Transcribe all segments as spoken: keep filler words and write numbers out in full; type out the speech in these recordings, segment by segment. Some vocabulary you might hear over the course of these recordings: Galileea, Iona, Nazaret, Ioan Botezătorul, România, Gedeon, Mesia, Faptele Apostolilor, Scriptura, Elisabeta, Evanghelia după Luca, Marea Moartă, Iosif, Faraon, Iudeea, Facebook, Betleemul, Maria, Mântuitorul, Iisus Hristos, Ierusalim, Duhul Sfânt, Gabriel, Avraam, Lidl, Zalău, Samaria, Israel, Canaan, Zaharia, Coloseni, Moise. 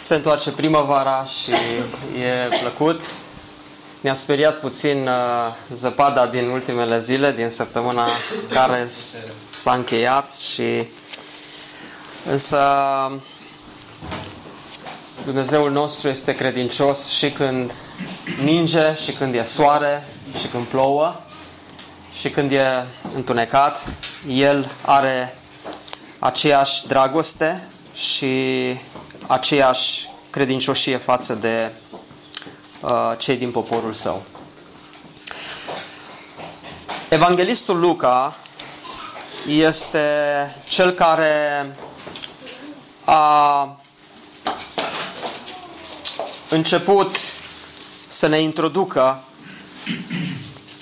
Se întoarce primăvara și e plăcut. Ne-a speriat puțin zăpada din ultimele zile, din săptămâna care s-a încheiat, și însă Dumnezeul nostru este credincios și când ninge, și când e soare, și când plouă, și când e întunecat. El are aceeași dragoste și aceeași credincioșie față de uh, cei din poporul său. Evanghelistul Luca este cel care a început să ne introducă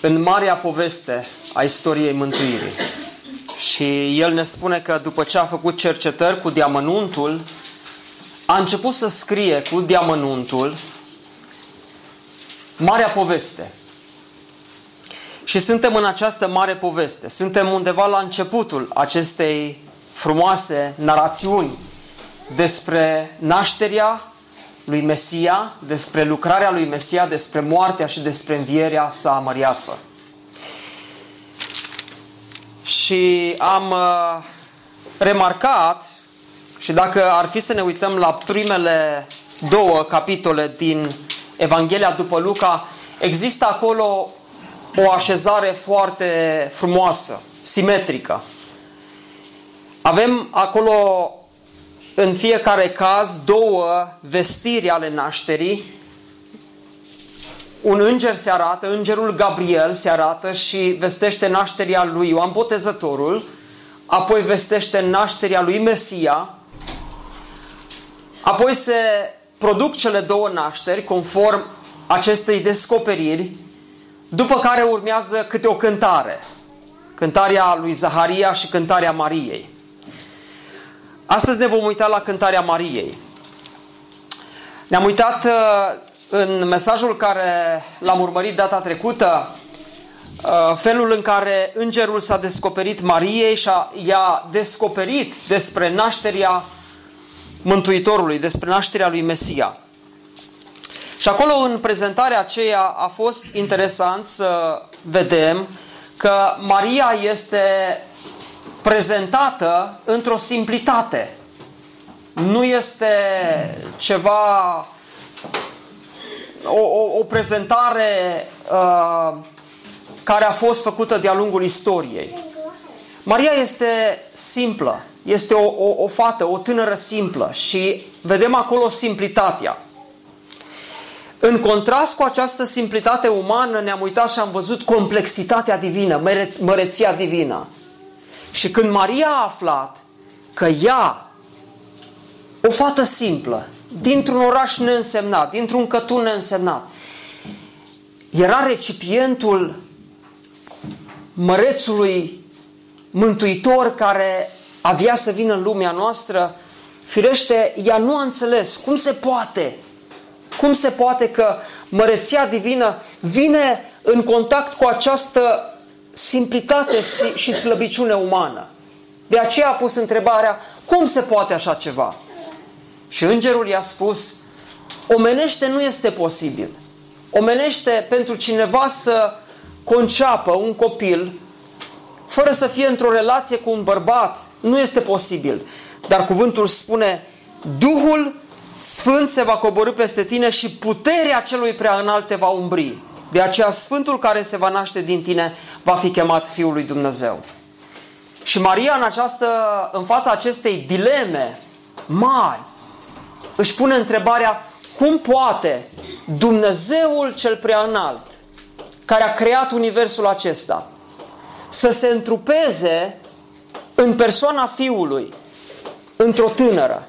în marea poveste a istoriei mântuirii. Și el ne spune că după ce a făcut cercetări cu deamănuntul, a început să scrie cu deamănuntul marea poveste. Și suntem în această mare poveste. Suntem undeva la începutul acestei frumoase narațiuni despre nașterea lui Mesia, despre lucrarea lui Mesia, despre moartea și despre învierea sa măriață. Și am uh, remarcat, și dacă ar fi să ne uităm la primele două capitole din Evanghelia după Luca, există acolo o așezare foarte frumoasă, simetrică. Avem acolo în fiecare caz două vestiri ale nașterii. Un înger se arată, îngerul Gabriel se arată și vestește nașterea lui Ioan Botezătorul, apoi vestește nașterea lui Mesia, apoi se produc cele două nașteri conform acestei descoperiri, după care urmează câte o cântare, cântarea lui Zaharia și cântarea Mariei. Astăzi ne vom uita la cântarea Mariei. Ne-am uitat în mesajul care l-am urmărit data trecută, felul în care îngerul s-a descoperit Mariei și a, i-a descoperit despre nașterea Mântuitorului, despre nașterea lui Mesia. Și acolo, în prezentarea aceea, a fost interesant să vedem că Maria este prezentată într-o simplitate. Nu este ceva, o, o, o prezentare uh, care a fost făcută de-a lungul istoriei. Maria este simplă, este o, o, o fată, o tânără simplă, și vedem acolo simplitatea. În contrast cu această simplitate umană, ne-am uitat și am văzut complexitatea divină, măreț, măreția divină. Și când Maria a aflat că ea, o fată simplă, dintr-un oraș neînsemnat, dintr-un cătun neînsemnat, era recipientul mărețului Mântuitor care avea să vină în lumea noastră, firește, ea nu a înțeles cum se poate, cum se poate că măreția divină vine în contact cu această simplitate și slăbiciune umană. De aceea a pus întrebarea, cum se poate așa ceva? Și îngerul i-a spus, omenește nu este posibil. Omenește pentru cineva să conceapă un copil fără să fie într-o relație cu un bărbat, nu este posibil. Dar cuvântul spune, Duhul Sfânt se va coborî peste tine și puterea Celui Prea Înalt te va umbri. De aceea Sfântul care se va naște din tine va fi chemat Fiul lui Dumnezeu. Și Maria, în, această, în fața acestei dileme mari, își pune întrebarea, cum poate Dumnezeul Cel Prea Înalt, care a creat universul acesta, să se întrupeze în persoana Fiului, într-o tânără?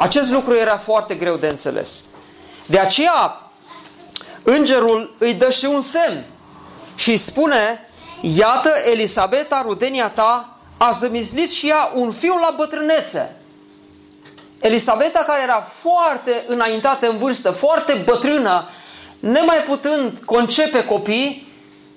Acest lucru era foarte greu de înțeles. De aceea, îngerul îi dă și un semn și îi spune: iată, Elisabeta, rudenia ta, a zămislit și ea un fiu la bătrânețe. Elisabeta, care era foarte înaintată în vârstă, foarte bătrână, nemai putând concepe copii,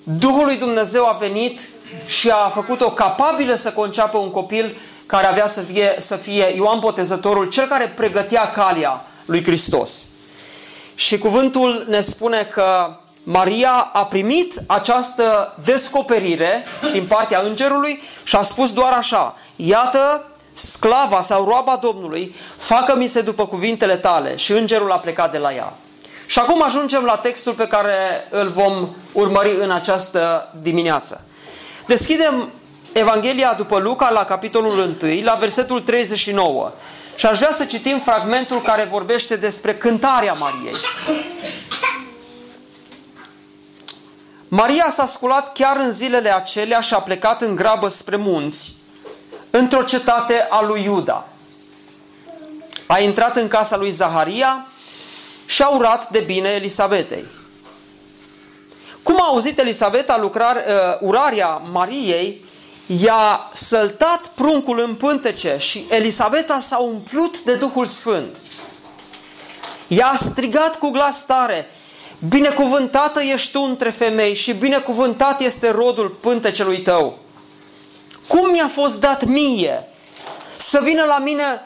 Duhul lui Dumnezeu a venit și a făcut-o capabilă să conceapă un copil care avea să fie, să fie Ioan Botezătorul, cel care pregătea calea lui Hristos. Și cuvântul ne spune că Maria a primit această descoperire din partea îngerului și a spus doar așa: iată, sclava sau roaba Domnului, facă-mi se după cuvintele tale. Și îngerul a plecat de la ea. Și acum ajungem la textul pe care îl vom urmări în această dimineață. Deschidem Evanghelia după Luca la capitolul unu, la versetul treizeci și nouă. Și aș vrea să citim fragmentul care vorbește despre cântarea Mariei. Maria s-a sculat chiar în zilele acelea și a plecat în grabă spre munți, într-o cetate a lui Iuda. A intrat în casa lui Zaharia și a urat de bine Elisabetei. Cum a auzit Elisabeta lucrar, uh, urarea Mariei, i-a săltat pruncul în pântece și Elisabeta s-a umplut de Duhul Sfânt. Ea a strigat cu glas tare: binecuvântată ești tu între femei și binecuvântat este rodul pântecelui tău. Cum mi-a fost dat mie să vină la mine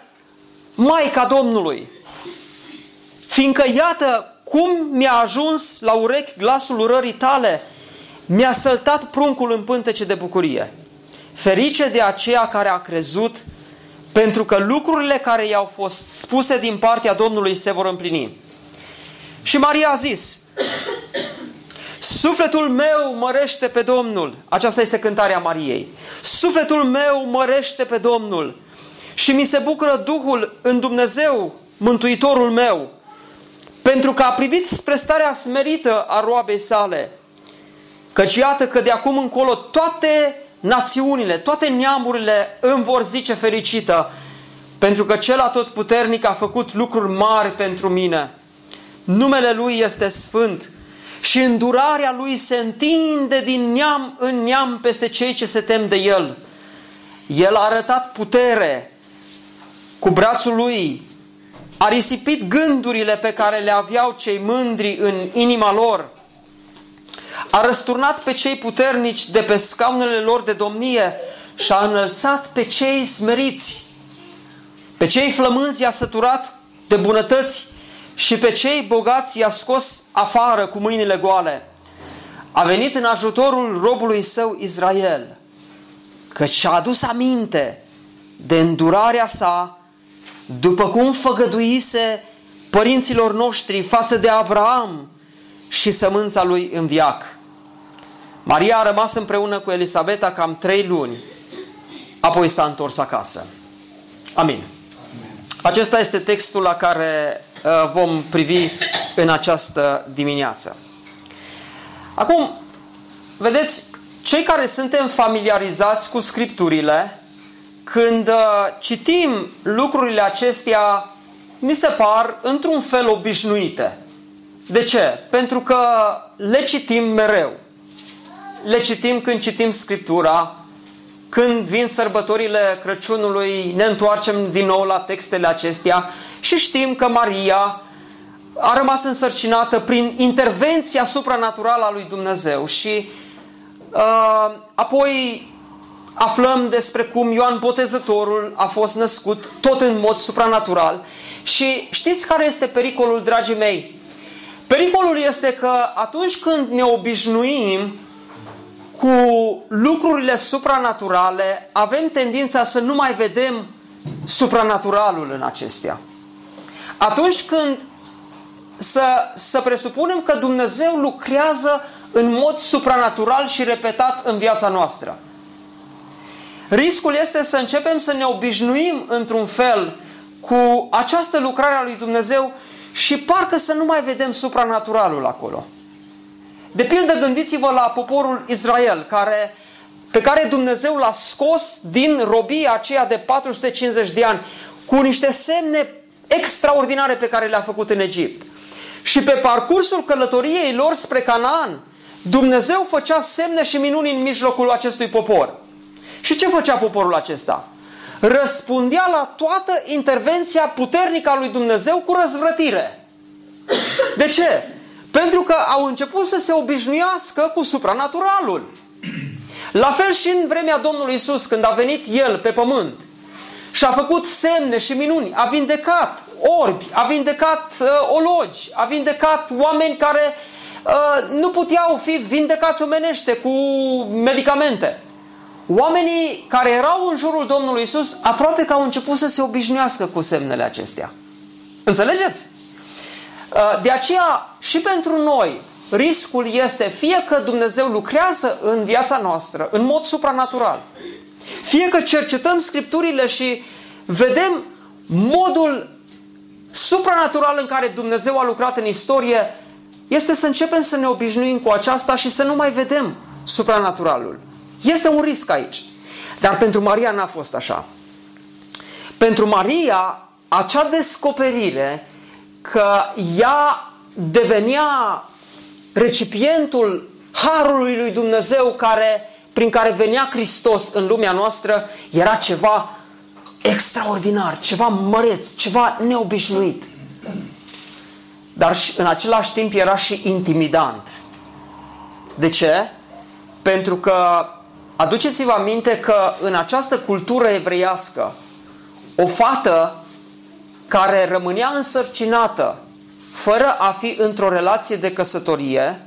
Maica Domnului? Fiindcă iată cum mi-a ajuns la urechi glasul urării tale, mi-a săltat pruncul în pântece de bucurie. Ferice de aceea care a crezut, pentru că lucrurile care i-au fost spuse din partea Domnului se vor împlini. Și Maria a zis: sufletul meu mărește pe Domnul. Aceasta este cântarea Mariei. Sufletul meu mărește pe Domnul și mi se bucură Duhul în Dumnezeu, Mântuitorul meu, pentru că a privit spre starea smerită a roabei sale. Căci iată că de acum încolo toate națiunile, toate neamurile îmi vor zice fericită, pentru că cel atotputernic a făcut lucruri mari pentru mine. Numele lui este sfânt și îndurarea lui se întinde din neam în neam peste cei ce se tem de el. El a arătat putere cu brațul lui, a risipit gândurile pe care le aveau cei mândri în inima lor, a răsturnat pe cei puternici de pe scaunele lor de domnie și a înălțat pe cei smeriți. Pe cei flămânzi i-a săturat de bunătăți și pe cei bogați i-a scos afară cu mâinile goale. A venit în ajutorul robului său Israel, căci și-a adus aminte de îndurarea sa, după cum făgăduise părinților noștri față de Avraam și sămânța lui în viac. Maria a rămas împreună cu Elisabeta cam trei luni, apoi s-a întors acasă. Amin. Acesta este textul la care vom privi în această dimineață. Acum, vedeți, cei care suntem familiarizați cu Scripturile, când citim lucrurile acestea, ni se par într-un fel obișnuite. De ce? Pentru că le citim mereu. Le citim când citim Scriptura, când vin sărbătorile Crăciunului, ne întoarcem din nou la textele acestea și știm că Maria a rămas însărcinată prin intervenția supranaturală a lui Dumnezeu. Și uh, apoi aflăm despre cum Ioan Botezătorul a fost născut tot în mod supranatural. Și știți care este pericolul, dragii mei? Pericolul este că atunci când ne obișnuim cu lucrurile supranaturale, avem tendința să nu mai vedem supranaturalul în acestea. Atunci când să, să presupunem că Dumnezeu lucrează în mod supranatural și repetat în viața noastră, riscul este să începem să ne obișnuim într-un fel cu această lucrare a lui Dumnezeu și parcă să nu mai vedem supranaturalul acolo. De pildă, gândiți-vă la poporul Israel, care, pe care Dumnezeu l-a scos din robia aceea de patru sute cincizeci de ani, cu niște semne extraordinare pe care le-a făcut în Egipt. Și pe parcursul călătoriei lor spre Canaan, Dumnezeu făcea semne și minuni în mijlocul acestui popor. Și ce făcea poporul acesta? Răspundea la toată intervenția puternică a lui Dumnezeu cu răzvrătire. De ce? Pentru că au început să se obișnuiască cu supranaturalul. La fel și în vremea Domnului Iisus, când a venit El pe pământ și a făcut semne și minuni, a vindecat orbi, a vindecat uh, ologi, a vindecat oameni care uh, nu puteau fi vindecați omenește cu medicamente. Oamenii care erau în jurul Domnului Iisus aproape că au început să se obișnuiască cu semnele acestea. Înțelegeți? De aceea și pentru noi riscul este fie că Dumnezeu lucrează în viața noastră în mod supranatural, fie că cercetăm Scripturile și vedem modul supranatural în care Dumnezeu a lucrat în istorie, este să începem să ne obișnuim cu aceasta și să nu mai vedem supranaturalul. Este un risc aici. Dar pentru Maria n-a fost așa. Pentru Maria, acea descoperire că ea devenea recipientul harului lui Dumnezeu care, prin care venea Hristos în lumea noastră, era ceva extraordinar, ceva măreț, ceva neobișnuit. Dar și, în același timp era și intimidant. De ce? Pentru că aduceți-vă aminte că în această cultură evreiască, o fată care rămânea însărcinată fără a fi într-o relație de căsătorie,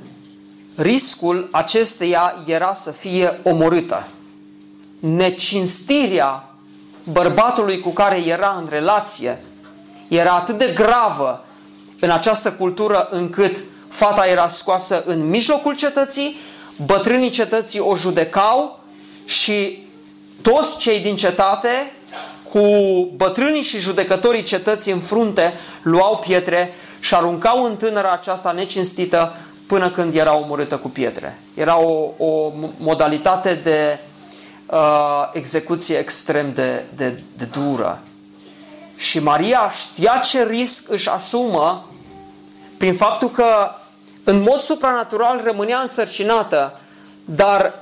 riscul acesteia era să fie omorâtă. Necinstirea bărbatului cu care era în relație era atât de gravă în această cultură încât fata era scoasă în mijlocul cetății, bătrânii cetății o judecau și toți cei din cetate, cu bătrânii și judecătorii cetății în frunte, luau pietre și aruncau în tânăra aceasta necinstită până când era omorâtă cu pietre. Era o, o modalitate de uh, execuție extrem de, de, de dură. Și Maria știa ce risc își asumă prin faptul că în mod supranatural rămânea însărcinată, dar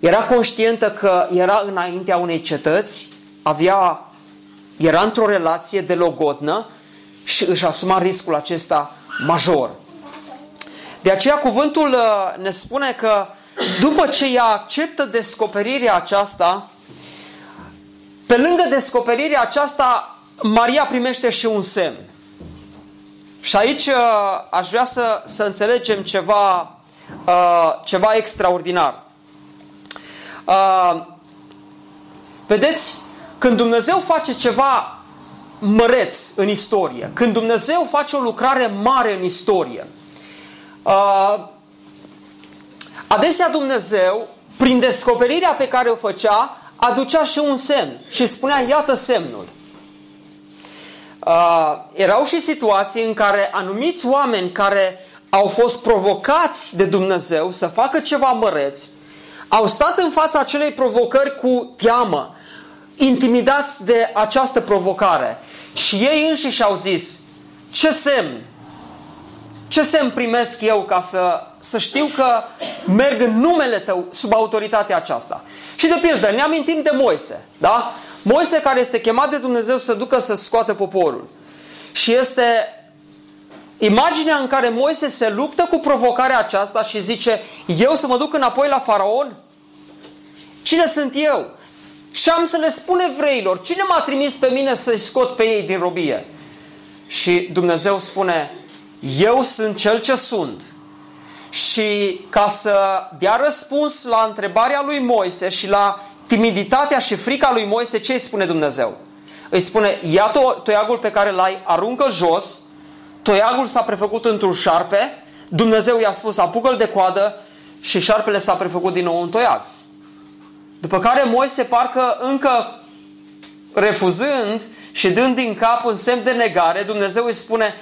era conștientă că era înaintea unei cetăți, avea, era într-o relație de logodnă și își asuma riscul acesta major. De aceea cuvântul ne spune că după ce ea acceptă descoperirea aceasta, pe lângă descoperirea aceasta, Maria primește și un semn. Și aici aș vrea să, să înțelegem ceva, ceva extraordinar. Vedeți? Când Dumnezeu face ceva măreț în istorie, când Dumnezeu face o lucrare mare în istorie, adesea Dumnezeu, prin descoperirea pe care o făcea, aducea și un semn și spunea, iată semnul. Erau și situații în care anumiți oameni care au fost provocați de Dumnezeu să facă ceva măreț, au stat în fața acelei provocări cu teamă, intimidați de această provocare, și ei înșiși au zis, ce semn? Ce semn primesc eu ca să, să știu că merg în numele tău sub autoritatea aceasta? Și de pildă, ne amintim de Moise, da? Moise care este chemat de Dumnezeu să ducă să scoată poporul. Și este imaginea în care Moise se luptă cu provocarea aceasta și zice, eu să mă duc înapoi la Faraon? Cine sunt eu? Și am să le spun evreilor, cine m-a trimis pe mine să-i scot pe ei din robie? Și Dumnezeu spune, eu sunt cel ce sunt. Și ca să dea răspuns la întrebarea lui Moise și la timiditatea și frica lui Moise, ce îi spune Dumnezeu? Îi spune, ia toiagul pe care l-ai, aruncă jos, toiagul s-a prefăcut într-un șarpe, Dumnezeu i-a spus, apucă-l de coadă și șarpele s-a prefăcut din nou în toiag. După care Moise, parcă încă refuzând și dând din cap un semn de negare, Dumnezeu îi spune,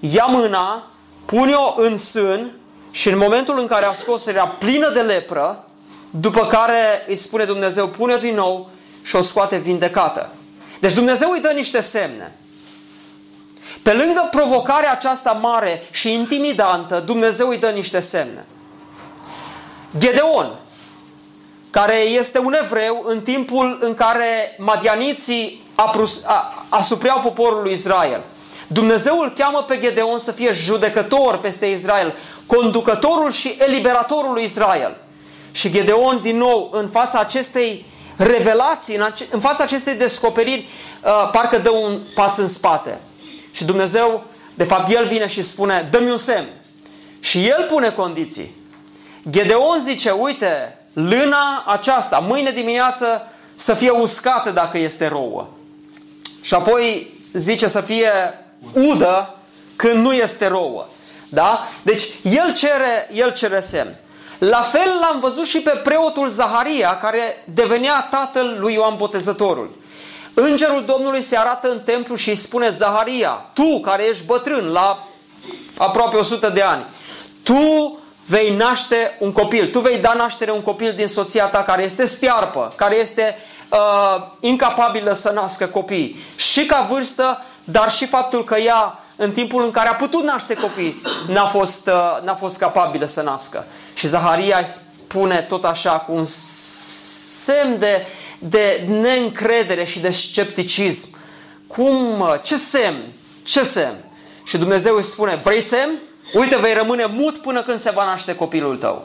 ia mâna, pune-o în sân, și în momentul în care a scos era plină de lepră, după care îi spune Dumnezeu, pune-o din nou și o scoate vindecată. Deci Dumnezeu îi dă niște semne. Pe lângă provocarea aceasta mare și intimidantă, Dumnezeu îi dă niște semne. Gedeon, care este un evreu în timpul în care madianiții asupreau poporul lui Israel. Dumnezeu îl cheamă pe Gedeon să fie judecător peste Israel, conducătorul și eliberatorul lui Israel. Și Gedeon, din nou, în fața acestei revelații, în fața acestei descoperiri, parcă dă un pas în spate. Și Dumnezeu, de fapt, el vine și spune, dă-mi un semn. Și el pune condiții. Gedeon zice, uite, lâna aceasta, mâine dimineață, să fie uscată dacă este rouă. Și apoi zice să fie udă când nu este rouă. Da? Deci el cere, el cere semn. La fel l-am văzut și pe preotul Zaharia, care devenea tatăl lui Ioan Botezătorul. Îngerul Domnului se arată în templu și îi spune, Zaharia, tu care ești bătrân la aproape o sută de ani, tu vei naște un copil, tu vei da naștere un copil din soția ta care este stiarpă, care este uh, incapabilă să nască copii, și ca vârstă, dar și faptul că ea, în timpul în care a putut naște copii, n-a fost, uh, n-a fost capabilă să nască. Și Zaharia spune tot așa, cu un semn de, de neîncredere și de scepticism. Cum? Ce semn? Ce semn? Și Dumnezeu îi spune, vrei semn? Uite, vei rămâne mut până când se va naște copilul tău.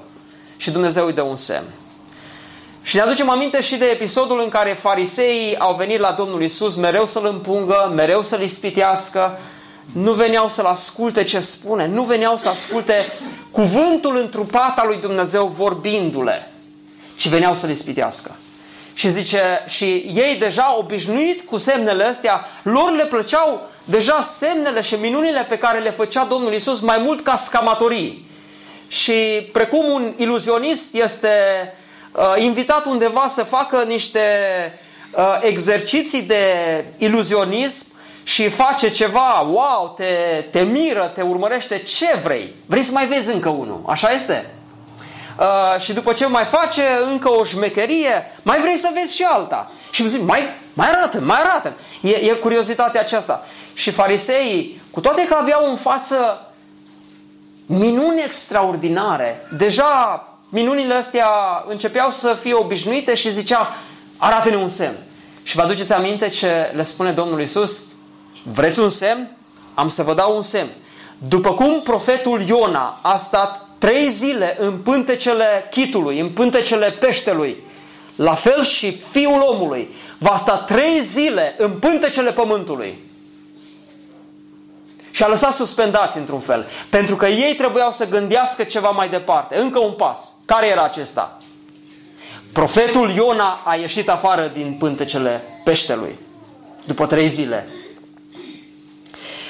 Și Dumnezeu îi dă un semn. Și ne aducem aminte și de episodul în care fariseii au venit la Domnul Iisus, mereu să-L împungă, mereu să-L ispitească, nu veneau să-L asculte ce spune, nu veneau să asculte cuvântul întrupat al lui Dumnezeu vorbindu-le, ci veneau să-L ispitească. Și zice, și ei deja obișnuit cu semnele astea, lor le plăceau deja semnele și minunile pe care le făcea Domnul Iisus mai mult ca scamatorii. Și precum un iluzionist este uh, invitat undeva să facă niște uh, exerciții de iluzionism și face ceva, wow, te, te miră, te urmărește, ce vrei? Vrei să mai vezi încă unul, așa este? Uh, și după ce mai face încă o șmecherie, mai vrei să vezi și alta. Și îmi zic, mai, mai arată, mai arată. E, e curiozitatea aceasta. Și fariseii, cu toate că aveau în față minuni extraordinare, deja minunile astea începeau să fie obișnuite și zicea, arată-ne un semn. Și vă aduceți aminte ce le spune Domnul Iisus? Vreți un semn? Am să vă dau un semn. După cum profetul Iona a stat trei zile în pântecele chitului, în pântecele peștelui, la fel și Fiul omului va sta trei zile în pântecele pământului. Și a lăsat suspendați într-un fel, pentru că ei trebuiau să gândească ceva mai departe, încă un pas. Care era acesta? Profetul Iona a ieșit afară din pântecele peștelui, după trei zile.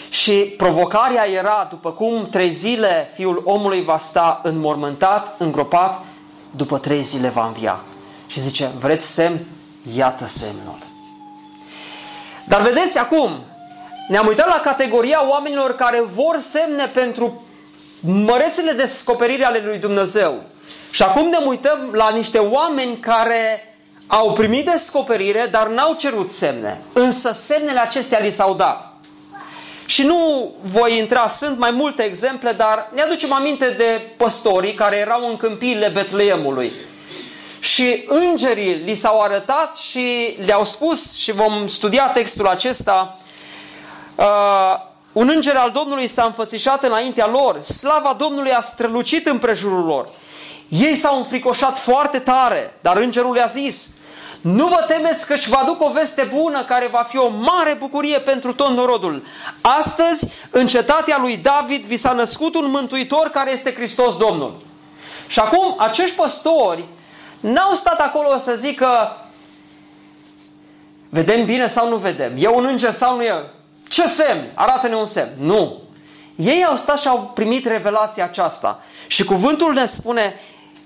Și provocarea era, după cum trei zile Fiul omului va sta înmormântat, îngropat, după trei zile va învia. Și zice, vreți semn? Iată semnul. Dar vedeți acum, ne-am uitat la categoria oamenilor care vor semne pentru mărețele descoperiri ale lui Dumnezeu. Și acum ne uităm la niște oameni care au primit descoperire, dar n-au cerut semne. Însă semnele acestea li s-au dat. Și nu voi intra, sunt mai multe exemple, dar ne aducem aminte de păstorii care erau în câmpiile Betleemului. Și îngerii li s-au arătat și le-au spus, și vom studia textul acesta, uh, un înger al Domnului s-a înfățișat înaintea lor, slava Domnului a strălucit împrejurul lor. Ei s-au înfricoșat foarte tare, dar îngerul le-a zis, nu vă temeți că își vă aduc o veste bună care va fi o mare bucurie pentru tot norodul. Astăzi, în cetatea lui David, vi s-a născut un mântuitor care este Hristos Domnul. Și acum, acești păstori n-au stat acolo să zică vedem bine sau nu vedem, e un înger sau nu e, ce semn, arată-ne un semn. Nu. Ei au stat și au primit revelația aceasta. Și cuvântul ne spune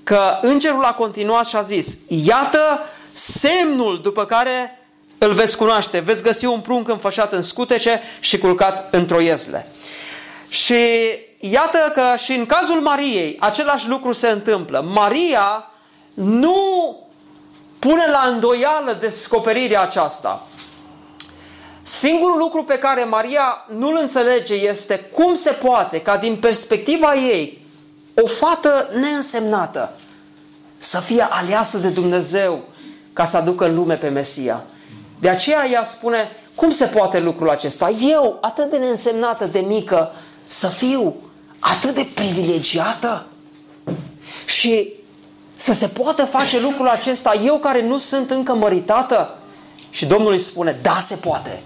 că îngerul a continuat și a zis, iată semnul după care îl veți cunoaște. Veți găsi un prunc înfășat în scutece și culcat într-o iezle. Și iată că și în cazul Mariei același lucru se întâmplă. Maria nu pune la îndoială descoperirea aceasta. Singurul lucru pe care Maria nu-l înțelege este cum se poate ca din perspectiva ei o fată neînsemnată să fie aleasă de Dumnezeu ca să aducă în lume pe Mesia. De aceea ea spune, cum se poate lucrul acesta? Eu, atât de neînsemnată, de mică, să fiu atât de privilegiată? Și să se poată face lucrul acesta, eu care nu sunt încă măritată? Și Domnul îi spune, da, se poate.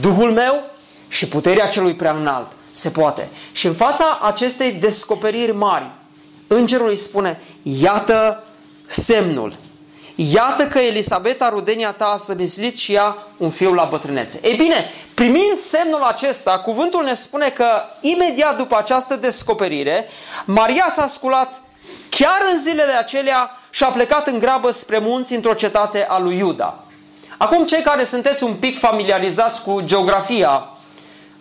Duhul meu și puterea celui prea înalt, se poate. Și în fața acestei descoperiri mari, îngerul îi spune, iată semnul. Iată că Elisabeta, rudenia ta, a sămislit și ea un fiu la bătrânețe. Ei bine, primind semnul acesta, cuvântul ne spune că imediat după această descoperire, Maria s-a sculat chiar în zilele acelea și a plecat în grabă spre munți, într-o cetate a lui Iuda. Acum, cei care sunteți un pic familiarizați cu geografia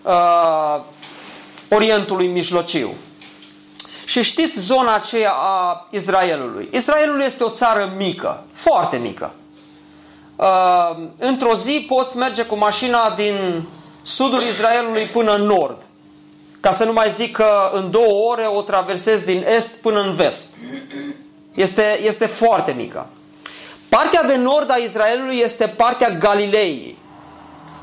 uh, Orientului Mijlociu și știți zona aceea a Israelului. Israelul este o țară mică, foarte mică. Uh, într-o zi poți merge cu mașina din sudul Israelului până în nord, ca să nu mai zic că în două ore o traversezi din est până în vest. Este, este foarte mică. Partea de nord a Israelului este partea Galileei,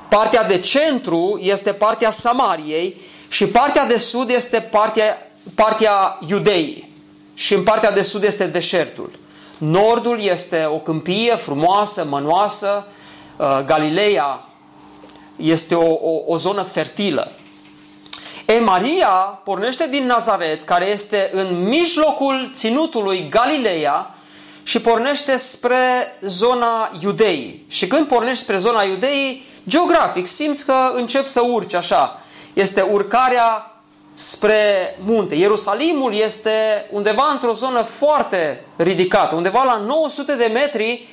partea de centru este partea Samariei și partea de sud este partea, partea Iudeei și în partea de sud este deșertul. Nordul este o câmpie frumoasă, mănoasă, Galileea este o, o, o zonă fertilă. E, Maria pornește din Nazaret, care este în mijlocul ținutului Galileea, și pornește spre zona Iudeii. Și când pornești spre zona Iudeii, geografic simți că începi să urci așa. Este urcarea spre munte. Ierusalimul este undeva într-o zonă foarte ridicată, undeva la nouă sute de metri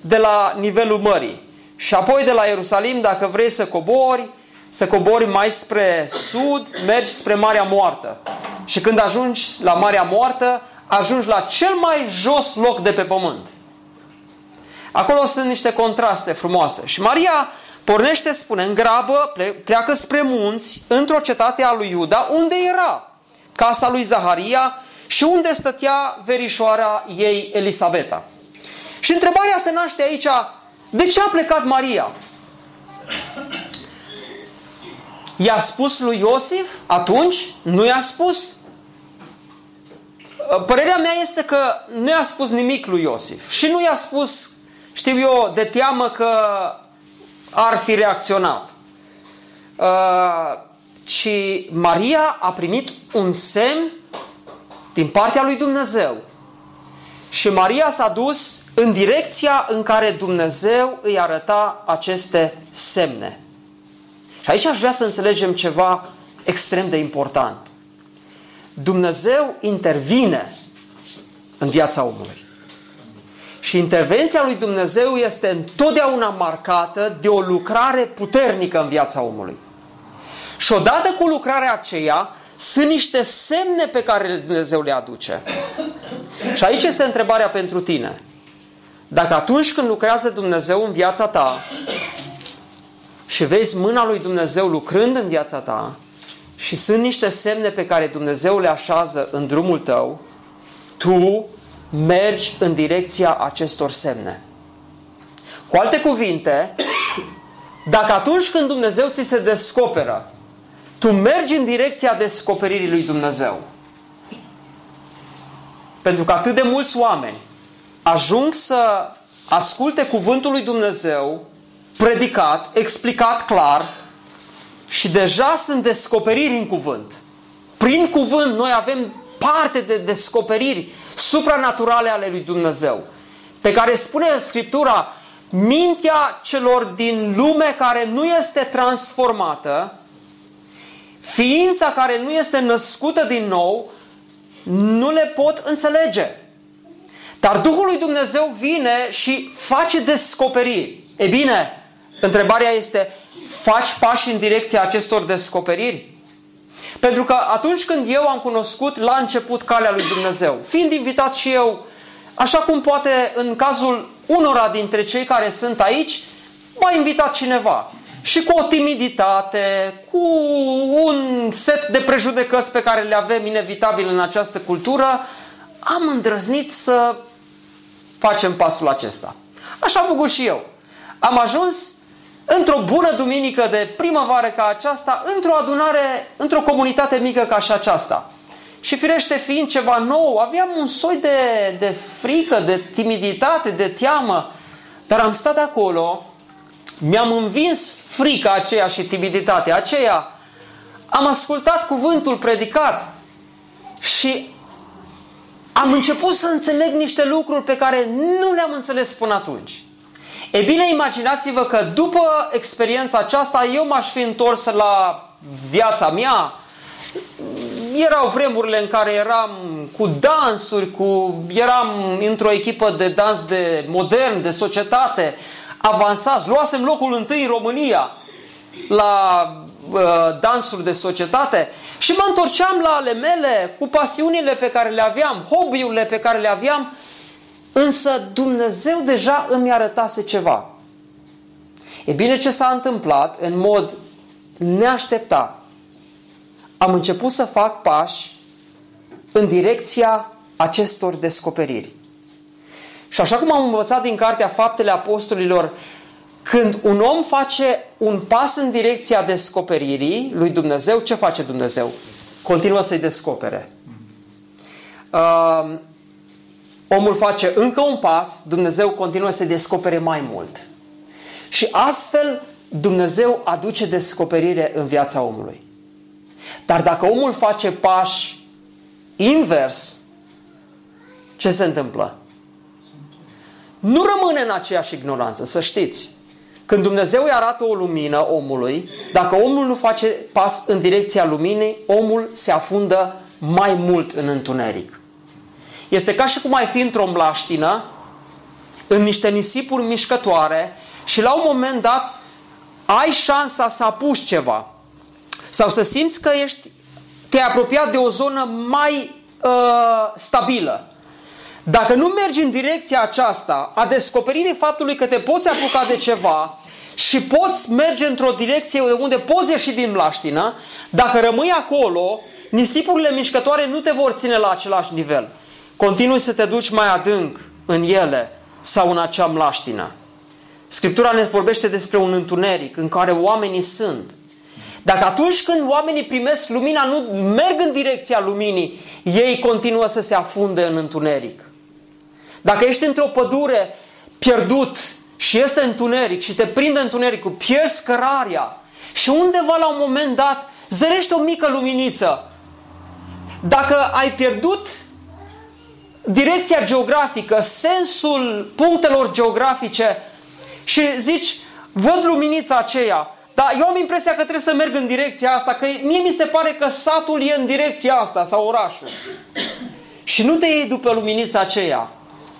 de la nivelul mării. Și apoi de la Ierusalim, dacă vrei să cobori, să cobori mai spre sud, mergi spre Marea Moartă. Și când ajungi la Marea Moartă, ajungi la cel mai jos loc de pe pământ. Acolo sunt niște contraste frumoase. Și Maria pornește, spune, în grabă, pleacă spre munți, într-o cetate a lui Iuda, unde era casa lui Zaharia și unde stătea verișoara ei, Elisabeta. Și întrebarea se naște aici, de ce a plecat Maria? I-a spus lui Iosif atunci? Nu i-a spus? Părerea mea este că nu i-a spus nimic lui Iosif și nu i-a spus, știu eu, de teamă că ar fi reacționat. Uh, și Maria a primit un semn din partea lui Dumnezeu și Maria s-a dus în direcția în care Dumnezeu îi arăta aceste semne. Și aici aș vrea să înțelegem ceva extrem de important. Dumnezeu intervine în viața omului. Și intervenția lui Dumnezeu este întotdeauna marcată de o lucrare puternică în viața omului. Și odată cu lucrarea aceea, sunt niște semne pe care Dumnezeu le aduce. Și aici este întrebarea pentru tine. Dacă atunci când lucrează Dumnezeu în viața ta și vezi mâna lui Dumnezeu lucrând în viața ta, și sunt niște semne pe care Dumnezeu le așează în drumul tău, tu mergi în direcția acestor semne. Cu alte cuvinte, dacă atunci când Dumnezeu ți se descoperă, tu mergi în direcția descoperirii lui Dumnezeu. Pentru că atât de mulți oameni ajung să asculte cuvântul lui Dumnezeu, predicat, explicat clar, și deja sunt descoperiri în cuvânt. Prin cuvânt noi avem parte de descoperiri supranaturale ale lui Dumnezeu, pe care spune Scriptura, mintea celor din lume care nu este transformată, ființa care nu este născută din nou, nu le pot înțelege. Dar Duhul lui Dumnezeu vine și face descoperiri. E bine, întrebarea este, faci pași în direcția acestor descoperiri? Pentru că atunci când eu am cunoscut la început calea lui Dumnezeu, fiind invitat și eu, așa cum poate în cazul unora dintre cei care sunt aici, m-a invitat cineva. și cu o timiditate, cu un set de prejudecăți pe care le avem inevitabil în această cultură, am îndrăznit să facem pasul acesta. Așa am făcut și eu. Am ajuns într-o bună duminică de primăvară ca aceasta, într-o adunare, într-o comunitate mică ca și aceasta. Și firește, fiind ceva nou, aveam un soi de, de frică, de timiditate, de teamă, dar am stat acolo, mi-am învins frica aceea și timiditatea aceea, am ascultat cuvântul predicat și am început să înțeleg niște lucruri pe care nu le-am înțeles până atunci. E bine, imaginați-vă că după experiența aceasta eu m-aș fi întors la viața mea. Erau vremurile în care eram cu dansuri, cu... eram într-o echipă de dans de modern, de societate, avansați. Luasem locul întâi în România la uh, dansuri de societate și mă întorceam la ale mele cu pasiunile pe care le aveam, hobby-urile pe care le aveam, însă Dumnezeu deja îmi arătase ceva. E bine, ce s-a întâmplat în mod neașteptat? Am început să fac pași în direcția acestor descoperiri. Și așa cum am învățat din cartea Faptele Apostolilor, când un om face un pas în direcția descoperirii lui Dumnezeu, ce face Dumnezeu? Continuă să-i descopere. Uh, omul face încă un pas, Dumnezeu continuă să-i descopere mai mult. Și astfel Dumnezeu aduce descoperire în viața omului. Dar dacă omul face pași invers, ce se întâmplă? Nu rămâne în aceeași ignoranță, să știți. Când Dumnezeu îi arată o lumină omului, dacă omul nu face pas în direcția luminii, omul se afundă mai mult în întuneric. Este ca și cum ai fi într-o mlaștină, în niște nisipuri mișcătoare și la un moment dat ai șansa să apuci ceva. Sau să simți că ești, te-ai apropiat de o zonă mai uh, stabilă. Dacă nu mergi în direcția aceasta, a descoperirii faptului că te poți apuca de ceva și poți merge într-o direcție unde poți ieși din mlaștină, dacă rămâi acolo, nisipurile mișcătoare nu te vor ține la același nivel. Continui să te duci mai adânc în ele sau în acea mlaștină. Scriptura ne vorbește despre un întuneric în care oamenii sunt. Dacă atunci când oamenii primesc lumina, nu merg în direcția luminii, ei continuă să se afunde în întuneric. Dacă ești într-o pădure pierdut și este întuneric și te prinde întunericul, pierzi cărarea și undeva la un moment dat zărește o mică luminiță. Dacă ai pierdut direcția geografică, sensul punctelor geografice și zici, văd luminița aceea, dar eu am impresia că trebuie să merg în direcția asta, că mie mi se pare că satul e în direcția asta sau orașul. Și nu te iei după luminița aceea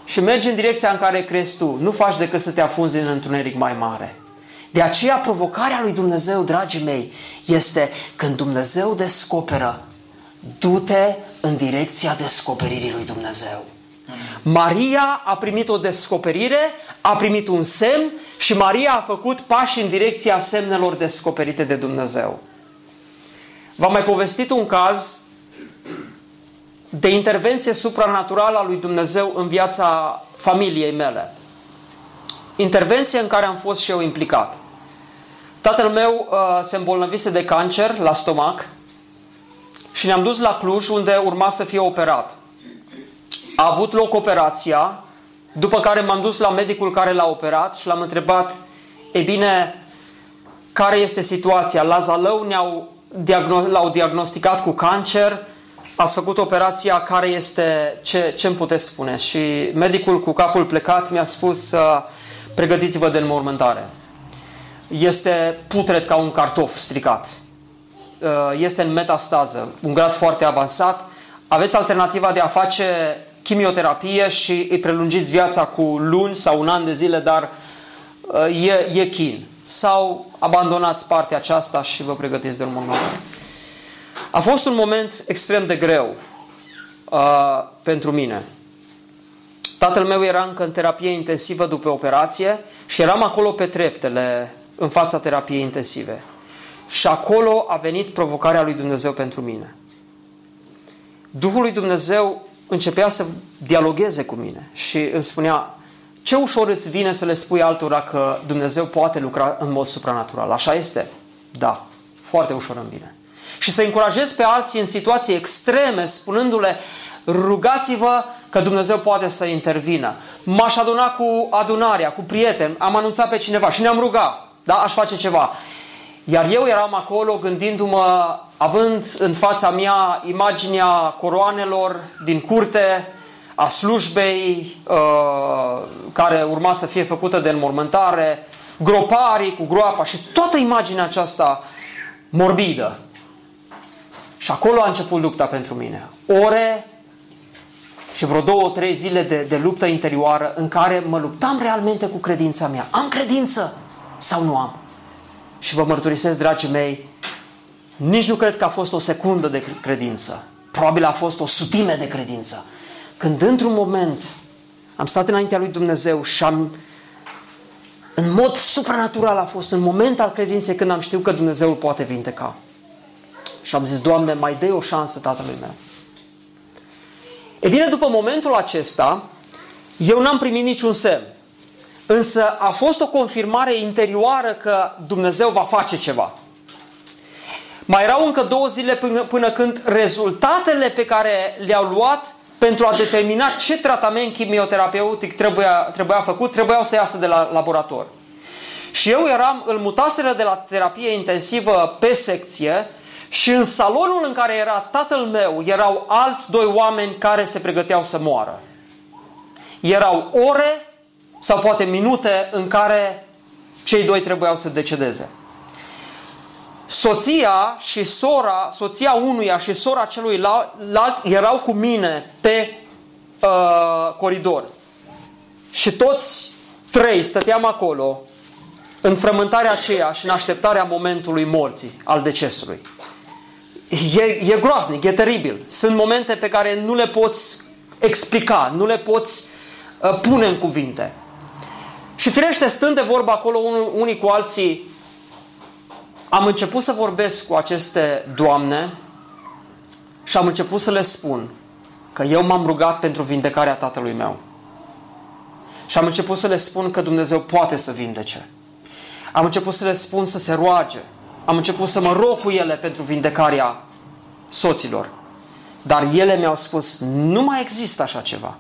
și mergi în direcția în care crezi tu. Nu faci decât să te afunzi în întuneric mai mare. De aceea provocarea lui Dumnezeu, dragii mei, este când Dumnezeu descoperă, du-te în direcția descoperirii lui Dumnezeu. Maria a primit o descoperire, a primit un semn și Maria a făcut pași în direcția semnelor descoperite de Dumnezeu. V-am mai povestit un caz de intervenție supranaturală a lui Dumnezeu în viața familiei mele. Intervenție în care am fost și eu implicat. Tatăl meu uh, se îmbolnăvise de cancer la stomac și ne-am dus la Cluj unde urma să fie operat. A avut loc operația, după care m-am dus la medicul care l-a operat și l-am întrebat, e bine, care este situația? La Zalău ne-au diagno- l-au diagnosticat cu cancer, ați făcut operația, care este, ce, ce îmi puteți spune? Și medicul cu capul plecat mi-a spus, pregătiți-vă de înmormântare. Este putred ca un cartof stricat. Este în metastază, un grad foarte avansat. Aveți alternativa de a face chimioterapie și îi prelungiți viața cu luni sau un an de zile, dar e, e chin. Sau abandonați partea aceasta și vă pregătiți de înmormântare. A fost un moment extrem de greu uh, pentru mine. Tatăl meu era încă în terapie intensivă după operație și eram acolo pe treptele în fața terapiei intensive. Și acolo a venit provocarea lui Dumnezeu pentru mine. Duhul lui Dumnezeu începea să dialogueze cu mine și îmi spunea: ce ușor îți vine să le spui altora că Dumnezeu poate lucra în mod supranatural. Așa este? Da, foarte ușor îmi vine. Și să încurajez pe alții în situații extreme, spunându-le: rugați-vă că Dumnezeu poate să intervină. M-aș aduna cu adunarea, cu prieteni, am anunțat pe cineva și ne-am rugat, da, aș face ceva. Iar eu eram acolo gândindu-mă, având în fața mea imaginea coroanelor din curte, a slujbei uh, care urma să fie făcută de înmormântare, groparii cu groapa și toată imaginea aceasta morbidă. Și acolo a început lupta pentru mine. Ore și vreo două, trei zile de, de luptă interioară în care mă luptam realmente cu credința mea. Am credință sau nu am? Și vă mărturisesc, dragii mei, nici nu cred că a fost o secundă de credință. Probabil a fost o sutime de credință. Când într-un moment am stat înaintea lui Dumnezeu și am, în mod supranatural a fost un moment al credinței când am știut că Dumnezeu îl poate vindeca. Și am zis: Doamne, mai dă o șansă tatălui meu. E bine, după momentul acesta, eu n-am primit niciun semn. Însă a fost o confirmare interioară că Dumnezeu va face ceva. Mai erau încă două zile până, până când rezultatele pe care le-au luat pentru a determina ce tratament chimioterapeutic trebuia, trebuia făcut, trebuiau să iasă de la laborator. Și eu eram, îl mutaseră de la terapie intensivă pe secție și în salonul în care era tatăl meu erau alți doi oameni care se pregăteau să moară. Erau ore sau poate minute în care cei doi trebuiau să decedeze. Soția și sora, soția unuia și sora celuilalt erau cu mine pe uh, coridor. Și toți trei stăteam acolo în frământarea aceea și în așteptarea momentului morții, al decesului. E, e groaznic, e teribil. Sunt momente pe care nu le poți explica, nu le poți uh, pune în cuvinte. Și firește, stând de vorbă acolo unul, unii cu alții, am început să vorbesc cu aceste doamne și am început să le spun că eu m-am rugat pentru vindecarea tatălui meu. Și am început să le spun că Dumnezeu poate să vindece. Am început să le spun să se roage. Am început să mă rog cu ele pentru vindecarea soților. Dar ele mi-au spus: nu mai există așa ceva.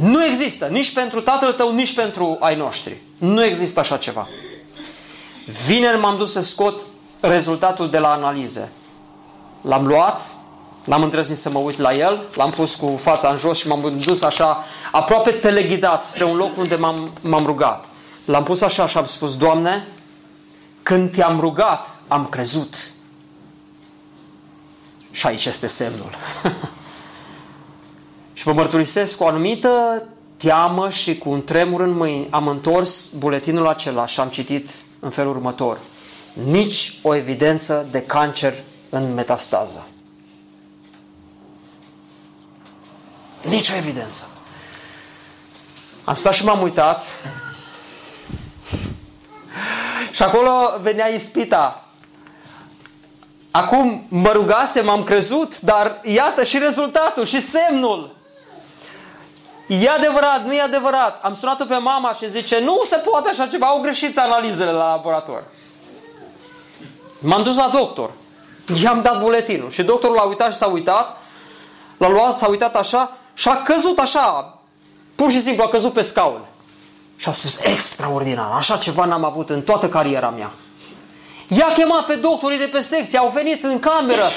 Nu există, nici pentru tatăl tău, nici pentru ai noștri. Nu există așa ceva. Vineri m-am dus să scot rezultatul de la analize. L-am luat, n-am îndrăznit să mă uit la el, l-am pus cu fața în jos și m-am dus așa, aproape teleghidat spre un loc unde m-am, m-am rugat. L-am pus așa și am spus: Doamne, când te-am rugat, am crezut. Și aici este semnul. Și vă mărturisesc, cu o anumită teamă și cu un tremur în mâini, am întors buletinul acela și am citit în felul următor: nici o evidență de cancer în metastază. Nici o evidență. Am stat și m-am uitat și acolo venea ispita. Acum mă rugasem, m-am crezut, dar iată și rezultatul și semnul. E adevărat, nu e adevărat. Am sunat-o pe mama și zice: nu se poate așa ceva, au greșit analizele la laborator. M-am dus la doctor, i-am dat buletinul și doctorul l-a uitat și s-a uitat, l-a luat, s-a uitat așa și a căzut așa, pur și simplu a căzut pe scaun. Și a spus: extraordinar, așa ceva n-am avut în toată cariera mea. I-a chemat pe doctorii de pe secție, au venit în cameră,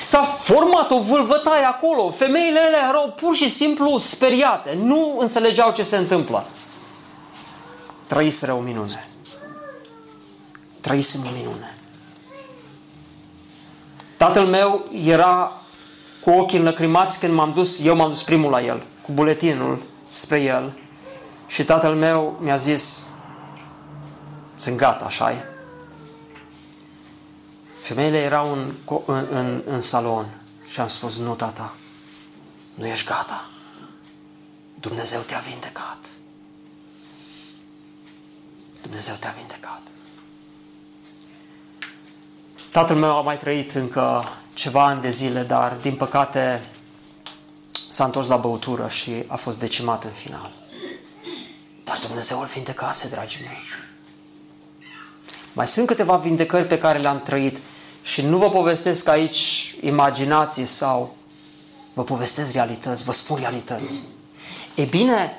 s-a format o vâlvătaie acolo, femeile alea erau pur și simplu speriate, nu înțelegeau ce se întâmplă. Trăiseră o minune. Trăisem o minune. Tatăl meu era cu ochii înlăcrimați când m-am dus, eu m-am dus primul la el, cu buletinul spre el și tatăl meu mi-a zis: sunt gata, așa e. Femeile erau în, în, în, în salon și am spus: nu, tata, nu ești gata. Dumnezeu te-a vindecat. Dumnezeu te-a vindecat. Tatăl meu a mai trăit încă ceva ani de zile, dar din păcate s-a întors la băutură și a fost decimat în final. Dar Dumnezeu îl vindecase, dragii mei. Mai sunt câteva vindecări pe care le-am trăit și nu vă povestesc aici imaginații sau vă povestesc realități, vă spun realități. E bine,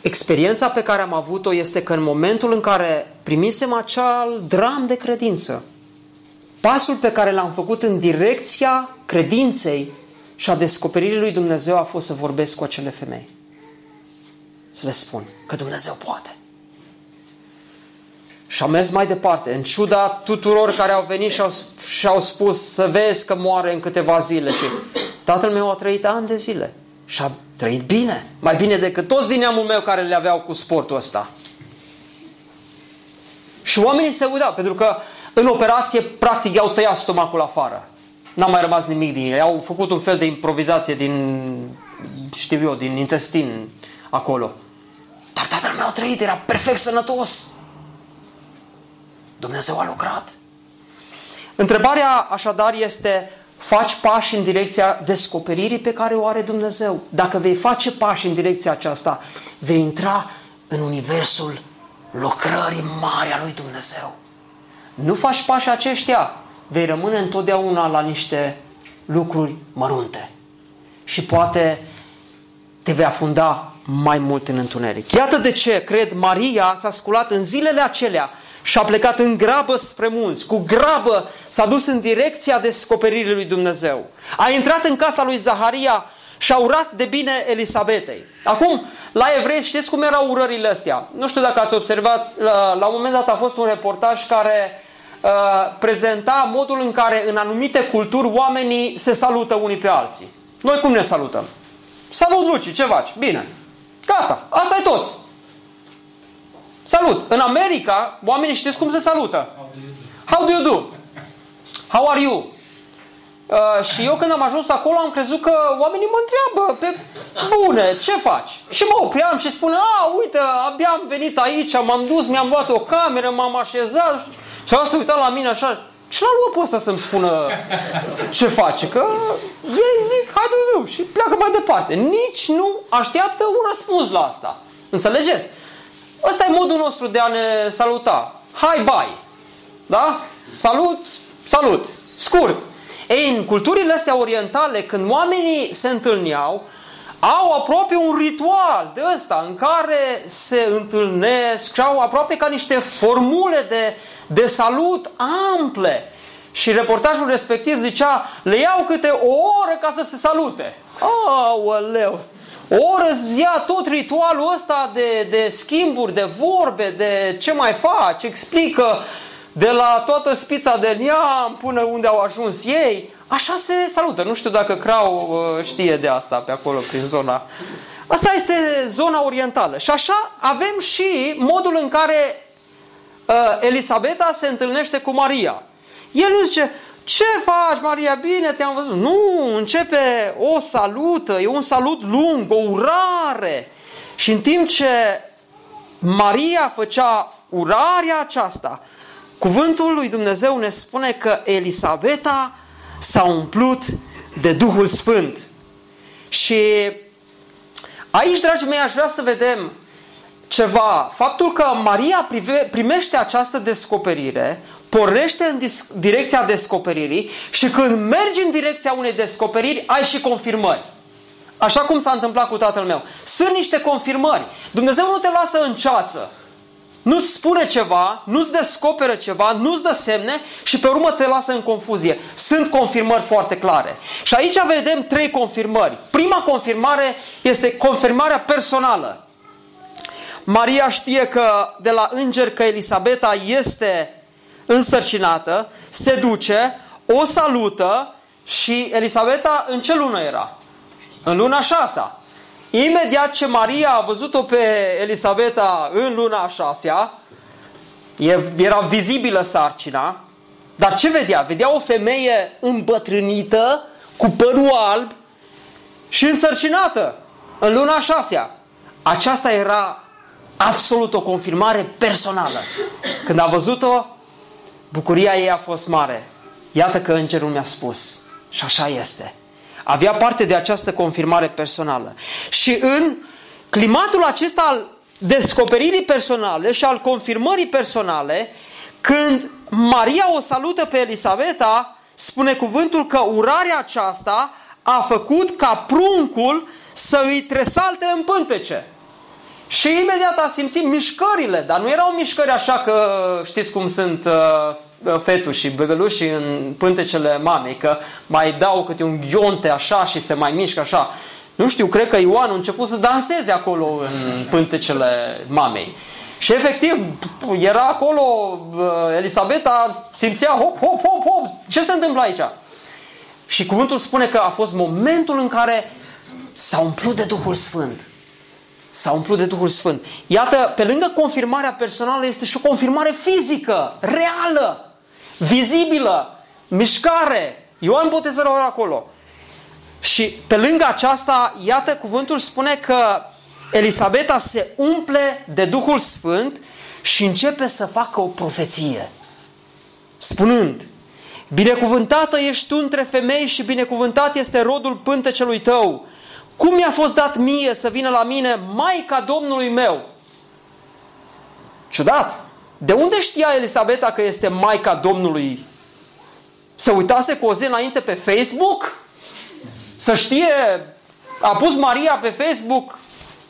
experiența pe care am avut-o este că în momentul în care primisem acel dram de credință, pasul pe care l-am făcut în direcția credinței și a descoperirii lui Dumnezeu a fost să vorbesc cu acele femei. Să le spun că Dumnezeu poate. Și am mers mai departe, în ciuda tuturor care au venit și au, și au spus să vezi că moare în câteva zile. Și tatăl meu a trăit ani de zile și a trăit bine, mai bine decât toți din neamul meu care le aveau cu sportul ăsta. Și oamenii se uitau, pentru că în operație practic i-au tăiat stomacul afară. N-a mai rămas nimic din el. I-au făcut un fel de improvizație din, știu eu, din intestin acolo. Dar tatăl meu a trăit, era perfect sănătos. Dumnezeu a lucrat. Întrebarea așadar este, faci pași în direcția descoperirii pe care o are Dumnezeu. Dacă vei face pași în direcția aceasta, vei intra în universul lucrării mari a lui Dumnezeu. Nu faci pași aceștia, vei rămâne întotdeauna la niște lucruri mărunte. Și poate te vei afunda mai mult în întuneric. Iată de ce, cred, Maria s-a sculat în zilele acelea și a plecat în grabă spre munți, cu grabă s-a dus în direcția descoperirii lui Dumnezeu. A intrat în casa lui Zaharia și a urat de bine Elisabetei. Acum, la evrei știți cum erau urările astea. Nu știu dacă ați observat, la un moment dat a fost un reportaj care uh, prezenta modul în care în anumite culturi oamenii se salută unii pe alții. Noi cum ne salutăm? Salut, Luci, ce faci? Bine. Gata, asta e tot. Salut! În America, oamenii știți cum se salută. How do you do? How, do you do? How are you? Uh, și eu când am ajuns acolo am crezut că oamenii mă întreabă pe bune, ce faci? Și mă opream și spuneam, a, uite, abia am venit aici, m-am dus, mi-am luat o cameră, m-am așezat și s-a uitat la mine așa, ce l-a luat pe ăsta să-mi spună ce face? Că ei zic, how do you do? Și pleacă mai departe. Nici nu așteaptă un răspuns la asta. Înțelegeți? Ăsta e modul nostru de a ne saluta. Hi, bye. Da? Salut, salut. Scurt. Ei, în culturile astea orientale, când oamenii se întâlneau, au aproape un ritual de ăsta în care se întâlnesc și au aproape ca niște formule de, de salut ample. Și reportajul respectiv zicea, le iau câte o oră ca să se salute. Aoleu! Oră îți ia tot ritualul ăsta de, de schimburi, de vorbe, de ce mai faci, explică de la toată spița de neam până unde au ajuns ei. Așa se salută. Nu știu dacă Crau știe de asta pe acolo, prin zona. Asta este zona orientală. Și așa avem și modul în care uh, Elisabeta se întâlnește cu Maria. El nu zice... Ce faci, Maria? Bine, te-am văzut. Nu, începe o salută, e un salut lung, o urare. Și în timp ce Maria făcea urarea aceasta, cuvântul lui Dumnezeu ne spune că Elisabeta s-a umplut de Duhul Sfânt. Și aici, dragii mei, aș vrea să vedem ceva. Faptul că Maria primește această descoperire, pornește în direcția descoperirii și când mergi în direcția unei descoperiri, ai și confirmări. Așa cum s-a întâmplat cu tatăl meu. Sunt niște confirmări. Dumnezeu nu te lasă în ceață. Nu-ți spune ceva, nu-ți descoperă ceva, nu-ți dă semne și pe urmă te lasă în confuzie. Sunt confirmări foarte clare. Și aici vedem trei confirmări. Prima confirmare este confirmarea personală. Maria știe că de la înger că Elisabeta este însărcinată, se duce, o salută și Elisabeta în ce lună era? În luna șasea. Imediat ce Maria a văzut-o pe Elisabeta în luna șasea, era vizibilă sarcina, dar ce vedea? Vedea o femeie îmbătrânită, cu părul alb și însărcinată în luna șasea. Aceasta era absolut o confirmare personală. Când a văzut-o, bucuria ei a fost mare. Iată că îngerul mi-a spus. Și așa este. Avea parte de această confirmare personală. Și în climatul acesta al descoperirii personale și al confirmării personale, când Maria o salută pe Elisabeta, spune cuvântul că urarea aceasta a făcut ca pruncul să îi tresalte în pântece. Și imediat a simțit mișcările, dar nu erau mișcări așa că știți cum sunt uh, fetușii, bebelușii în pântecele mamei, că mai dau câte un ghionte așa și se mai mișcă așa. Nu știu, cred că Ioan a început să danseze acolo în pântecele mamei. Și efectiv, era acolo, Elisabeta simțea hop, hop, hop, hop, ce se întâmplă aici? Și cuvântul spune că a fost momentul în care s-a umplut de Duhul Sfânt. S-a umplut de Duhul Sfânt. Iată, pe lângă confirmarea personală este și o confirmare fizică, reală, vizibilă, mișcare. Ioan Botezătorul acolo. Și pe lângă aceasta, iată, cuvântul spune că Elisabeta se umple de Duhul Sfânt și începe să facă o profeție, spunând: binecuvântată ești tu între femei și binecuvântat este rodul pântecelui tău. Cum mi-a fost dat mie să vină la mine Maica Domnului meu? Ciudat! De unde știa Elisabeta că este Maica Domnului? Se uitase cu o zi înainte pe Facebook? Să știe, a pus Maria pe Facebook: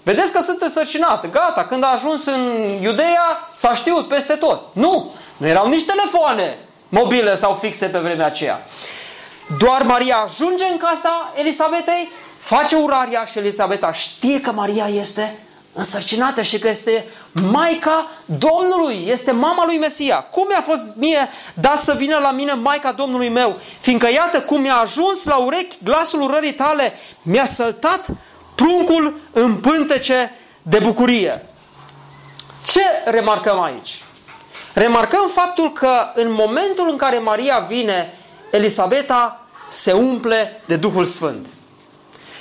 vedeți că sunt însărcinată, gata, când a ajuns în Iudeea s-a știut peste tot. Nu, nu erau nici telefoane mobile sau fixe pe vremea aceea. Doar Maria ajunge în casa Elisabetei, face uraria și Elisabeta știe că Maria este însărcinată și că este Maica Domnului, este mama lui Mesia. Cum mi-a fost mie dat să vină la mine Maica Domnului meu? Fiindcă iată cum mi-a ajuns la urechi glasul urării tale, mi-a săltat pruncul în pântece de bucurie. Ce remarcăm aici? Remarcăm faptul că în momentul în care Maria vine, Elisabeta se umple de Duhul Sfânt.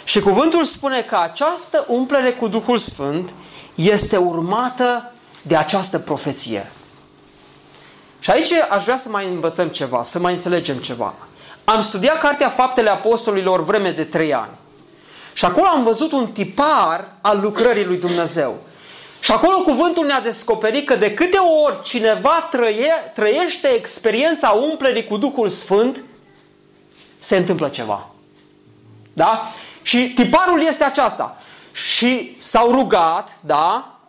Și cuvântul spune că această umplere cu Duhul Sfânt este urmată de această profeție. Și aici aș vrea să mai învățăm ceva, să mai înțelegem ceva. Am studiat cartea Faptele Apostolilor vreme de trei ani. Și acolo am văzut un tipar al lucrării lui Dumnezeu. Și acolo cuvântul ne-a descoperit că de câte ori cineva trăie, trăiește experiența umplerii cu Duhul Sfânt, se întâmplă ceva. Da? Și tiparul este aceasta. Și s-au rugat, da?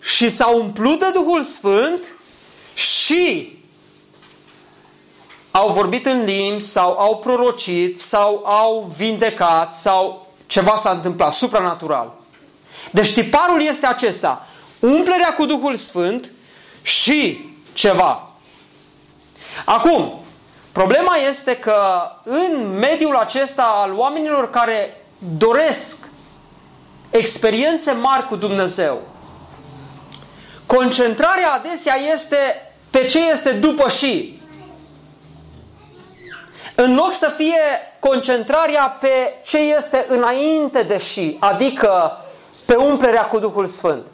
Și s-au umplut de Duhul Sfânt și au vorbit în limbi, sau au prorocit, sau au vindecat, sau ceva s-a întâmplat, supranatural. Deci tiparul este acesta. Umplerea cu Duhul Sfânt și ceva. Acum, problema este că în mediul acesta al oamenilor care doresc experiențe mari cu Dumnezeu, concentrarea adesea este pe ce este după și. În loc să fie concentrarea pe ce este înainte de și, adică pe umplerea cu Duhul Sfânt.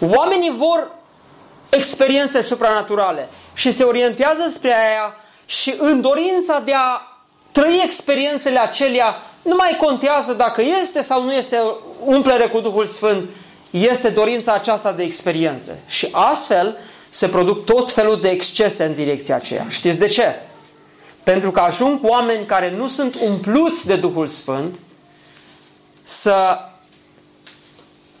Oamenii vor experiențe supranaturale și se orientează spre aia. Și în dorința de a trăi experiențele acelea, nu mai contează dacă este sau nu este umplere cu Duhul Sfânt, este dorința aceasta de experiențe. Și astfel se produc tot felul de excese în direcția aceea. Știți de ce? Pentru că ajung oameni care nu sunt umpluți de Duhul Sfânt să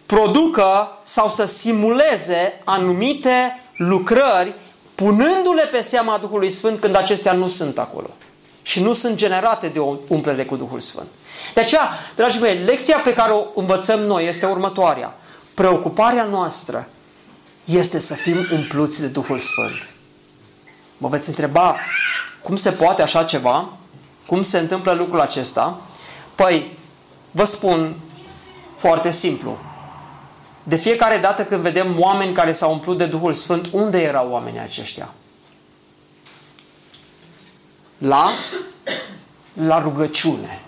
producă sau să simuleze anumite lucrări, punându-le pe seama Duhului Sfânt când acestea nu sunt acolo și nu sunt generate de o umplere cu Duhul Sfânt. De aceea, dragii mei, lecția pe care o învățăm noi este următoarea. Preocuparea noastră este să fim umpluți de Duhul Sfânt. Mă veți întreba, cum se poate așa ceva? Cum se întâmplă lucrul acesta? Păi, vă spun foarte simplu. De fiecare dată când vedem oameni care s-au umplut de Duhul Sfânt, unde erau oamenii aceștia? La, la rugăciune.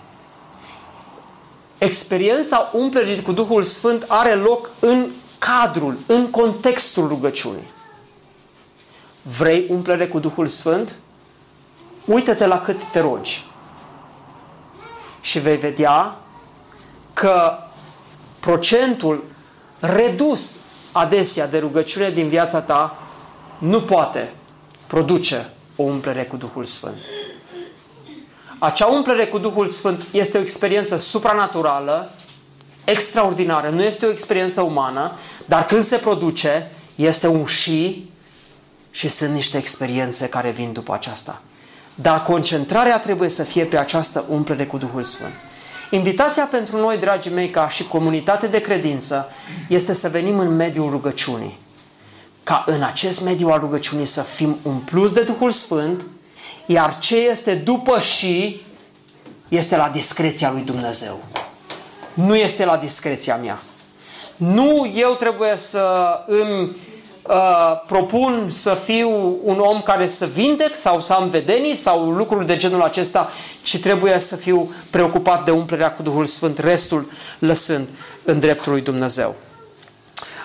Experiența umplerii cu Duhul Sfânt are loc în cadrul, în contextul rugăciunii. Vrei umplere cu Duhul Sfânt? Uită-te la cât te rogi. Și vei vedea că procentul redus adesea de rugăciune din viața ta nu poate produce o umplere cu Duhul Sfânt. Acea umplere cu Duhul Sfânt este o experiență supranaturală, extraordinară, nu este o experiență umană, dar când se produce, este un și și sunt niște experiențe care vin după aceasta. Dar concentrarea trebuie să fie pe această umplere cu Duhul Sfânt. Invitația pentru noi, dragii mei, ca și comunitate de credință, este să venim în mediul rugăciunii. Ca în acest mediu al rugăciunii să fim umpluți de Duhul Sfânt, iar ce este după și este la discreția lui Dumnezeu. Nu este la discreția mea. Nu eu trebuie să îmi uh, propun să fiu un om care să vindec sau să am vedenii sau lucruri de genul acesta, ci trebuie să fiu preocupat de umplerea cu Duhul Sfânt, restul lăsând în dreptul lui Dumnezeu.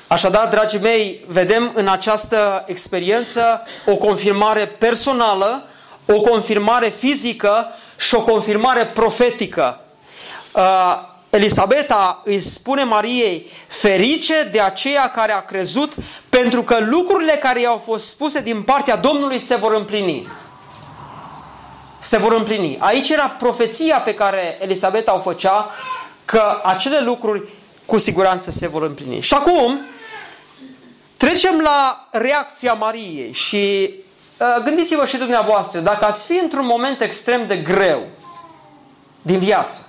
Așadar, dragii mei, vedem în această experiență o confirmare personală, o confirmare fizică și o confirmare profetică. Uh, Elisabeta îi spune Mariei: ferice de aceea care a crezut, pentru că lucrurile care i-au fost spuse din partea Domnului se vor împlini. Se vor împlini. Aici era profeția pe care Elisabeta o făcea, că acele lucruri cu siguranță se vor împlini. Și acum trecem la reacția Mariei și uh, gândiți-vă și dumneavoastră, dacă ați fi într-un moment extrem de greu din viață,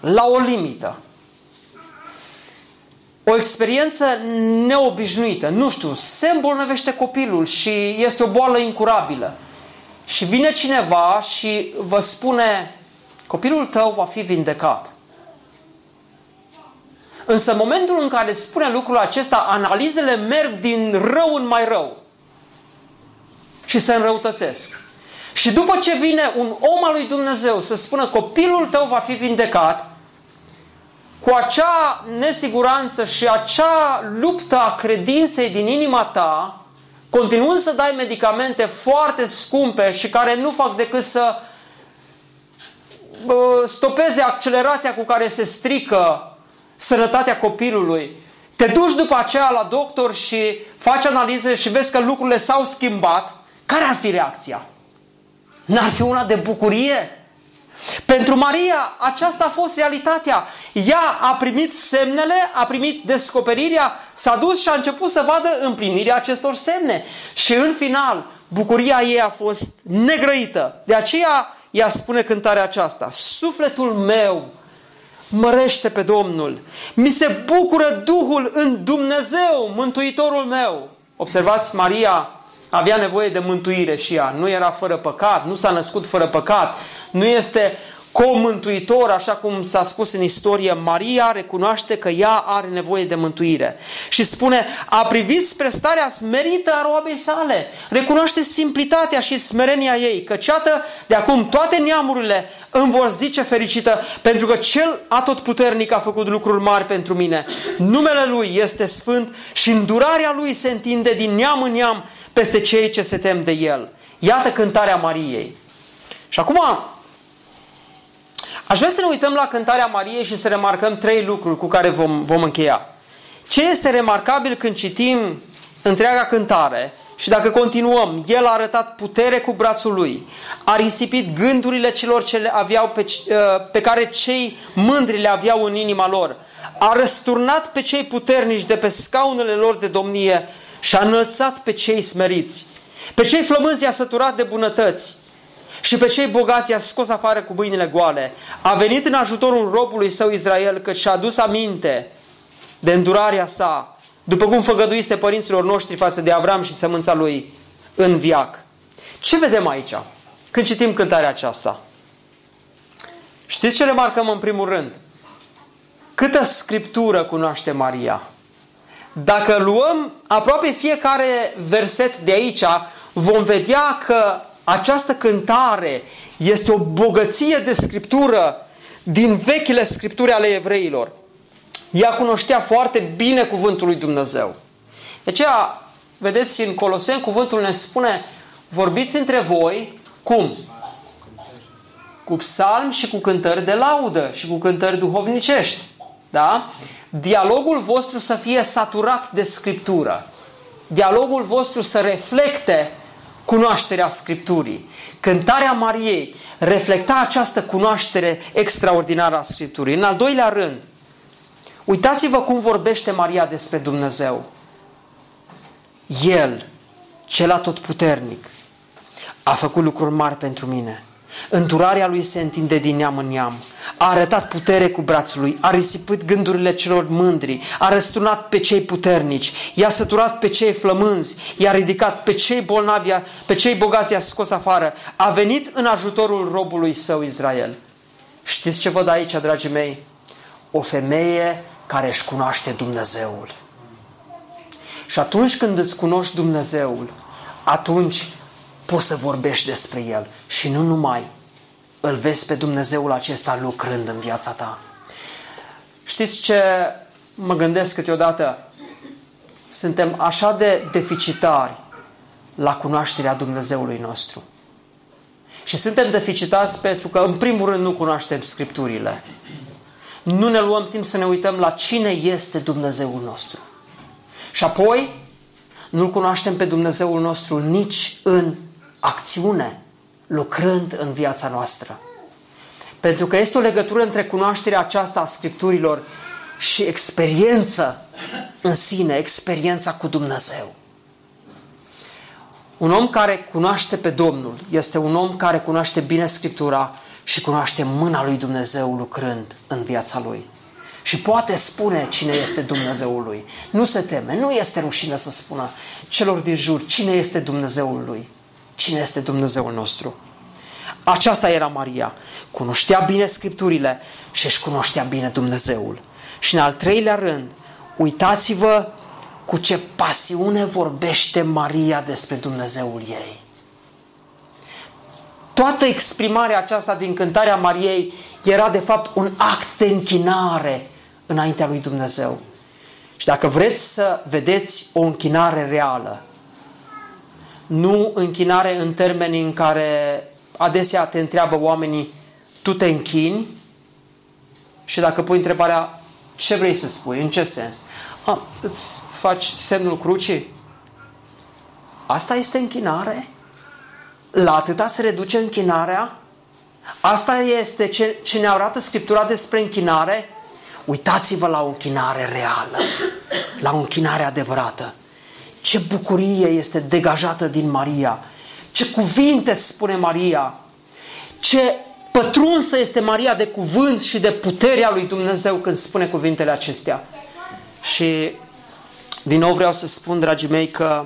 la o limită, o experiență neobișnuită, nu știu, se îmbolnăvește copilul și este o boală incurabilă și vine cineva și vă spune: copilul tău va fi vindecat. Însă în momentul în care spune lucrul acesta, analizele merg din rău în mai rău și se înrăutățesc. Și după ce vine un om al lui Dumnezeu să spună: copilul tău va fi vindecat, cu acea nesiguranță și acea luptă a credinței din inima ta, continuând să dai medicamente foarte scumpe și care nu fac decât să stopeze accelerația cu care se strică sănătatea copilului, te duci după aceea la doctor și faci analize și vezi că lucrurile s-au schimbat, care ar fi reacția? N-ar fi una de bucurie? Pentru Maria aceasta a fost realitatea. Ea a primit semnele, a primit descoperirea, s-a dus și a început să vadă împlinirea acestor semne. Și în final, bucuria ei a fost negrăită. De aceea ea spune cântarea aceasta: sufletul meu mărește pe Domnul, mi se bucură Duhul în Dumnezeu, Mântuitorul meu. Observați, Maria avea nevoie de mântuire și ea. Nu era fără păcat, nu s-a născut fără păcat, nu este comântuitor, așa cum s-a spus în istorie. Maria recunoaște că ea are nevoie de mântuire și spune: a privit spre starea smerită a roabei sale. Recunoaște simplitatea și smerenia ei, căci iată, de acum toate neamurile îmi vor zice fericită, pentru că cel atotputernic a făcut lucruri mari pentru mine. Numele lui este sfânt și îndurarea lui se întinde din neam în neam peste cei ce se tem de el. Iată cântarea Mariei. Și acum aș vrea să ne uităm la cântarea Mariei și să remarcăm trei lucruri cu care vom, vom încheia. Ce este remarcabil când citim întreaga cântare? Și dacă continuăm, el a arătat putere cu brațul lui, a risipit gândurile celor ce le aveau pe, pe care cei mândri le aveau în inima lor, a răsturnat pe cei puternici de pe scaunele lor de domnie și a înălțat pe cei smeriți. Pe cei flămânzi i-a săturat de bunătăți și pe cei bogați i-a scos afară cu mâinile goale. A venit în ajutorul robului său Israel, că și-a adus aminte de îndurarea sa, după cum făgăduise părinților noștri față de Avraam și sămânța lui în viac. Ce vedem aici când citim cântarea aceasta? Știți ce remarcăm în primul rând? Câtă Scriptură cunoaște Maria! Dacă luăm aproape fiecare verset de aici, vom vedea că această cântare este o bogăție de Scriptură din vechile Scripturi ale evreilor. Ea cunoștea foarte bine cuvântul lui Dumnezeu. De aceea, vedeți, în Coloseni, cuvântul ne spune: vorbiți între voi, cum? Cu psalmi și cu cântări de laudă și cu cântări duhovnicești. Da? Dialogul vostru să fie saturat de Scriptură. Dialogul vostru să reflecte cunoașterea Scripturii. Cântarea Mariei reflecta această cunoaștere extraordinară a Scripturii. În al doilea rând, uitați-vă cum vorbește Maria despre Dumnezeu. El, cel atotputernic, a făcut lucruri mari pentru mine. Îndurarea lui se întinde din neam în neam. A arătat putere cu brațul lui, a risipit gândurile celor mândri, a răsturnat pe cei puternici, i-a săturat pe cei flămânzi, i-a ridicat pe cei bolnavi, pe cei bogați i-a scos afară. A venit în ajutorul robului său Israel. Știți ce văd aici, dragii mei? O femeie care își cunoaște Dumnezeul. Și atunci când îți cunoști Dumnezeul, atunci poți să vorbești despre El. Și nu numai. Îl vezi pe Dumnezeul acesta lucrând în viața ta. Știți ce mă gândesc câteodată? Suntem așa de deficitari la cunoașterea Dumnezeului nostru. Și suntem deficitari pentru că, în primul rând, nu cunoaștem Scripturile. Nu ne luăm timp să ne uităm la cine este Dumnezeul nostru. Și apoi, nu-L cunoaștem pe Dumnezeul nostru nici în acțiune, lucrând în viața noastră. Pentru că este o legătură între cunoașterea aceasta a Scripturilor și experiență în sine, experiența cu Dumnezeu. Un om care cunoaște pe Domnul este un om care cunoaște bine Scriptura și cunoaște mâna lui Dumnezeu lucrând în viața lui. Și poate spune cine este Dumnezeul lui. Nu se teme, nu este rușine să spună celor din jur cine este Dumnezeul lui. Cine este Dumnezeul nostru? Aceasta era Maria. Cunoștea bine Scripturile și își cunoștea bine Dumnezeul. Și în al treilea rând, uitați-vă cu ce pasiune vorbește Maria despre Dumnezeul ei. Toată exprimarea aceasta din cântarea Mariei era de fapt un act de închinare înaintea lui Dumnezeu. Și dacă vreți să vedeți o închinare reală, nu închinare în termenii în care adesea te întreabă oamenii: tu te închini? Și dacă pui întrebarea: ce vrei să spui? În ce sens? A, îți faci semnul crucii? Asta este închinare? La atâta se reduce închinarea? Asta este ce, ce ne arată Scriptura despre închinare? Uitați-vă la o închinare reală, la o închinare adevărată. Ce bucurie este degajată din Maria! Ce cuvinte spune Maria! Ce pătrunsă este Maria de cuvânt și de puterea lui Dumnezeu când spune cuvintele acestea! Și din nou vreau să spun, dragii mei, că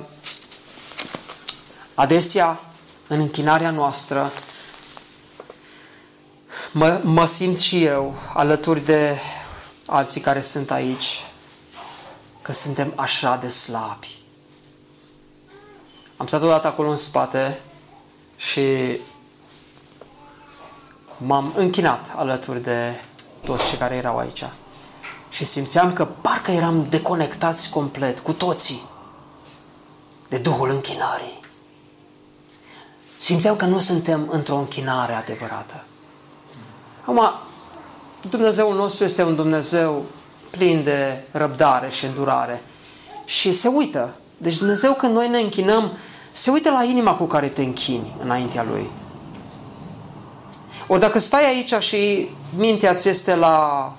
adesea în închinarea noastră mă, mă simt și eu, alături de alții care sunt aici, că suntem așa de slabi. Am stat odată acolo în spate și m-am închinat alături de toți cei care erau aici. Și simțeam că parcă eram deconectați complet, cu toții, de Duhul închinării. Simțeam că nu suntem într-o închinare adevărată. Acum, Dumnezeul nostru este un Dumnezeu plin de răbdare și îndurare. Și se uită. Deci Dumnezeu, când noi ne închinăm, se uită la inima cu care te închini înaintea Lui. Ori dacă stai aici și mintea ți este la,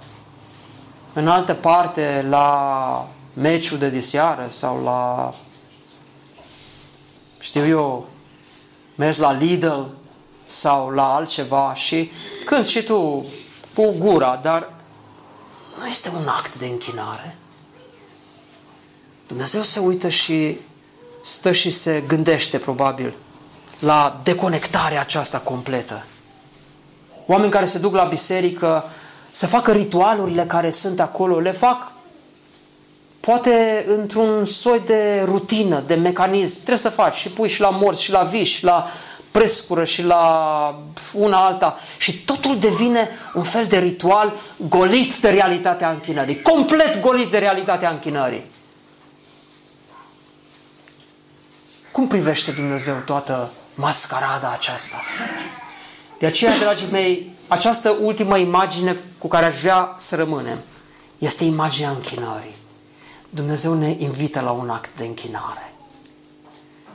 în altă parte, la meciul de diseară sau la, știu eu, mergi la Lidl sau la altceva și cânti și tu cu gura, dar nu este un act de închinare. Dumnezeu se uită și stă și se gândește, probabil, la deconectarea aceasta completă. Oameni care se duc la biserică să facă ritualurile care sunt acolo, le fac poate într-un soi de rutină, de mecanism. Trebuie să faci și pui și la morți, și la vii, și la prescură și la una alta și totul devine un fel de ritual golit de realitatea închinării, complet golit de realitatea închinării. Cum privește Dumnezeu toată mascarada aceasta? De aceea, dragii mei, această ultimă imagine cu care aș vrea să rămânem este imaginea închinării. Dumnezeu ne invită la un act de închinare.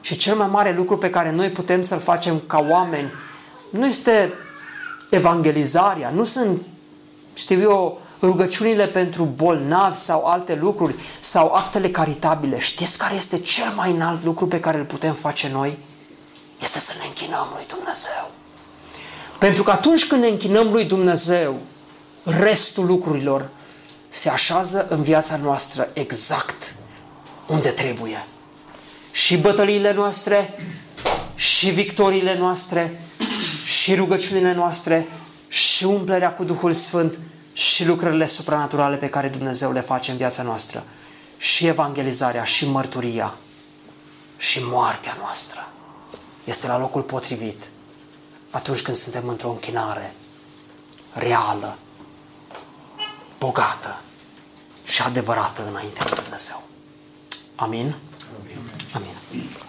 Și cel mai mare lucru pe care noi putem să-l facem ca oameni nu este evangelizarea, nu sunt, știu eu, rugăciunile pentru bolnavi sau alte lucruri sau actele caritabile. Știți care este cel mai înalt lucru pe care îl putem face noi? Este să ne închinăm lui Dumnezeu. Pentru că atunci când ne închinăm lui Dumnezeu, restul lucrurilor se așează în viața noastră exact unde trebuie. Și bătăliile noastre, și victoriile noastre, și rugăciunile noastre, și umplerea cu Duhul Sfânt, și lucrările supranaturale pe care Dumnezeu le face în viața noastră, și evangelizarea, și mărturia, și moartea noastră este la locul potrivit atunci când suntem într-o închinare reală, bogată și adevărată înaintea lui Dumnezeu. Amin? Amin. Amin.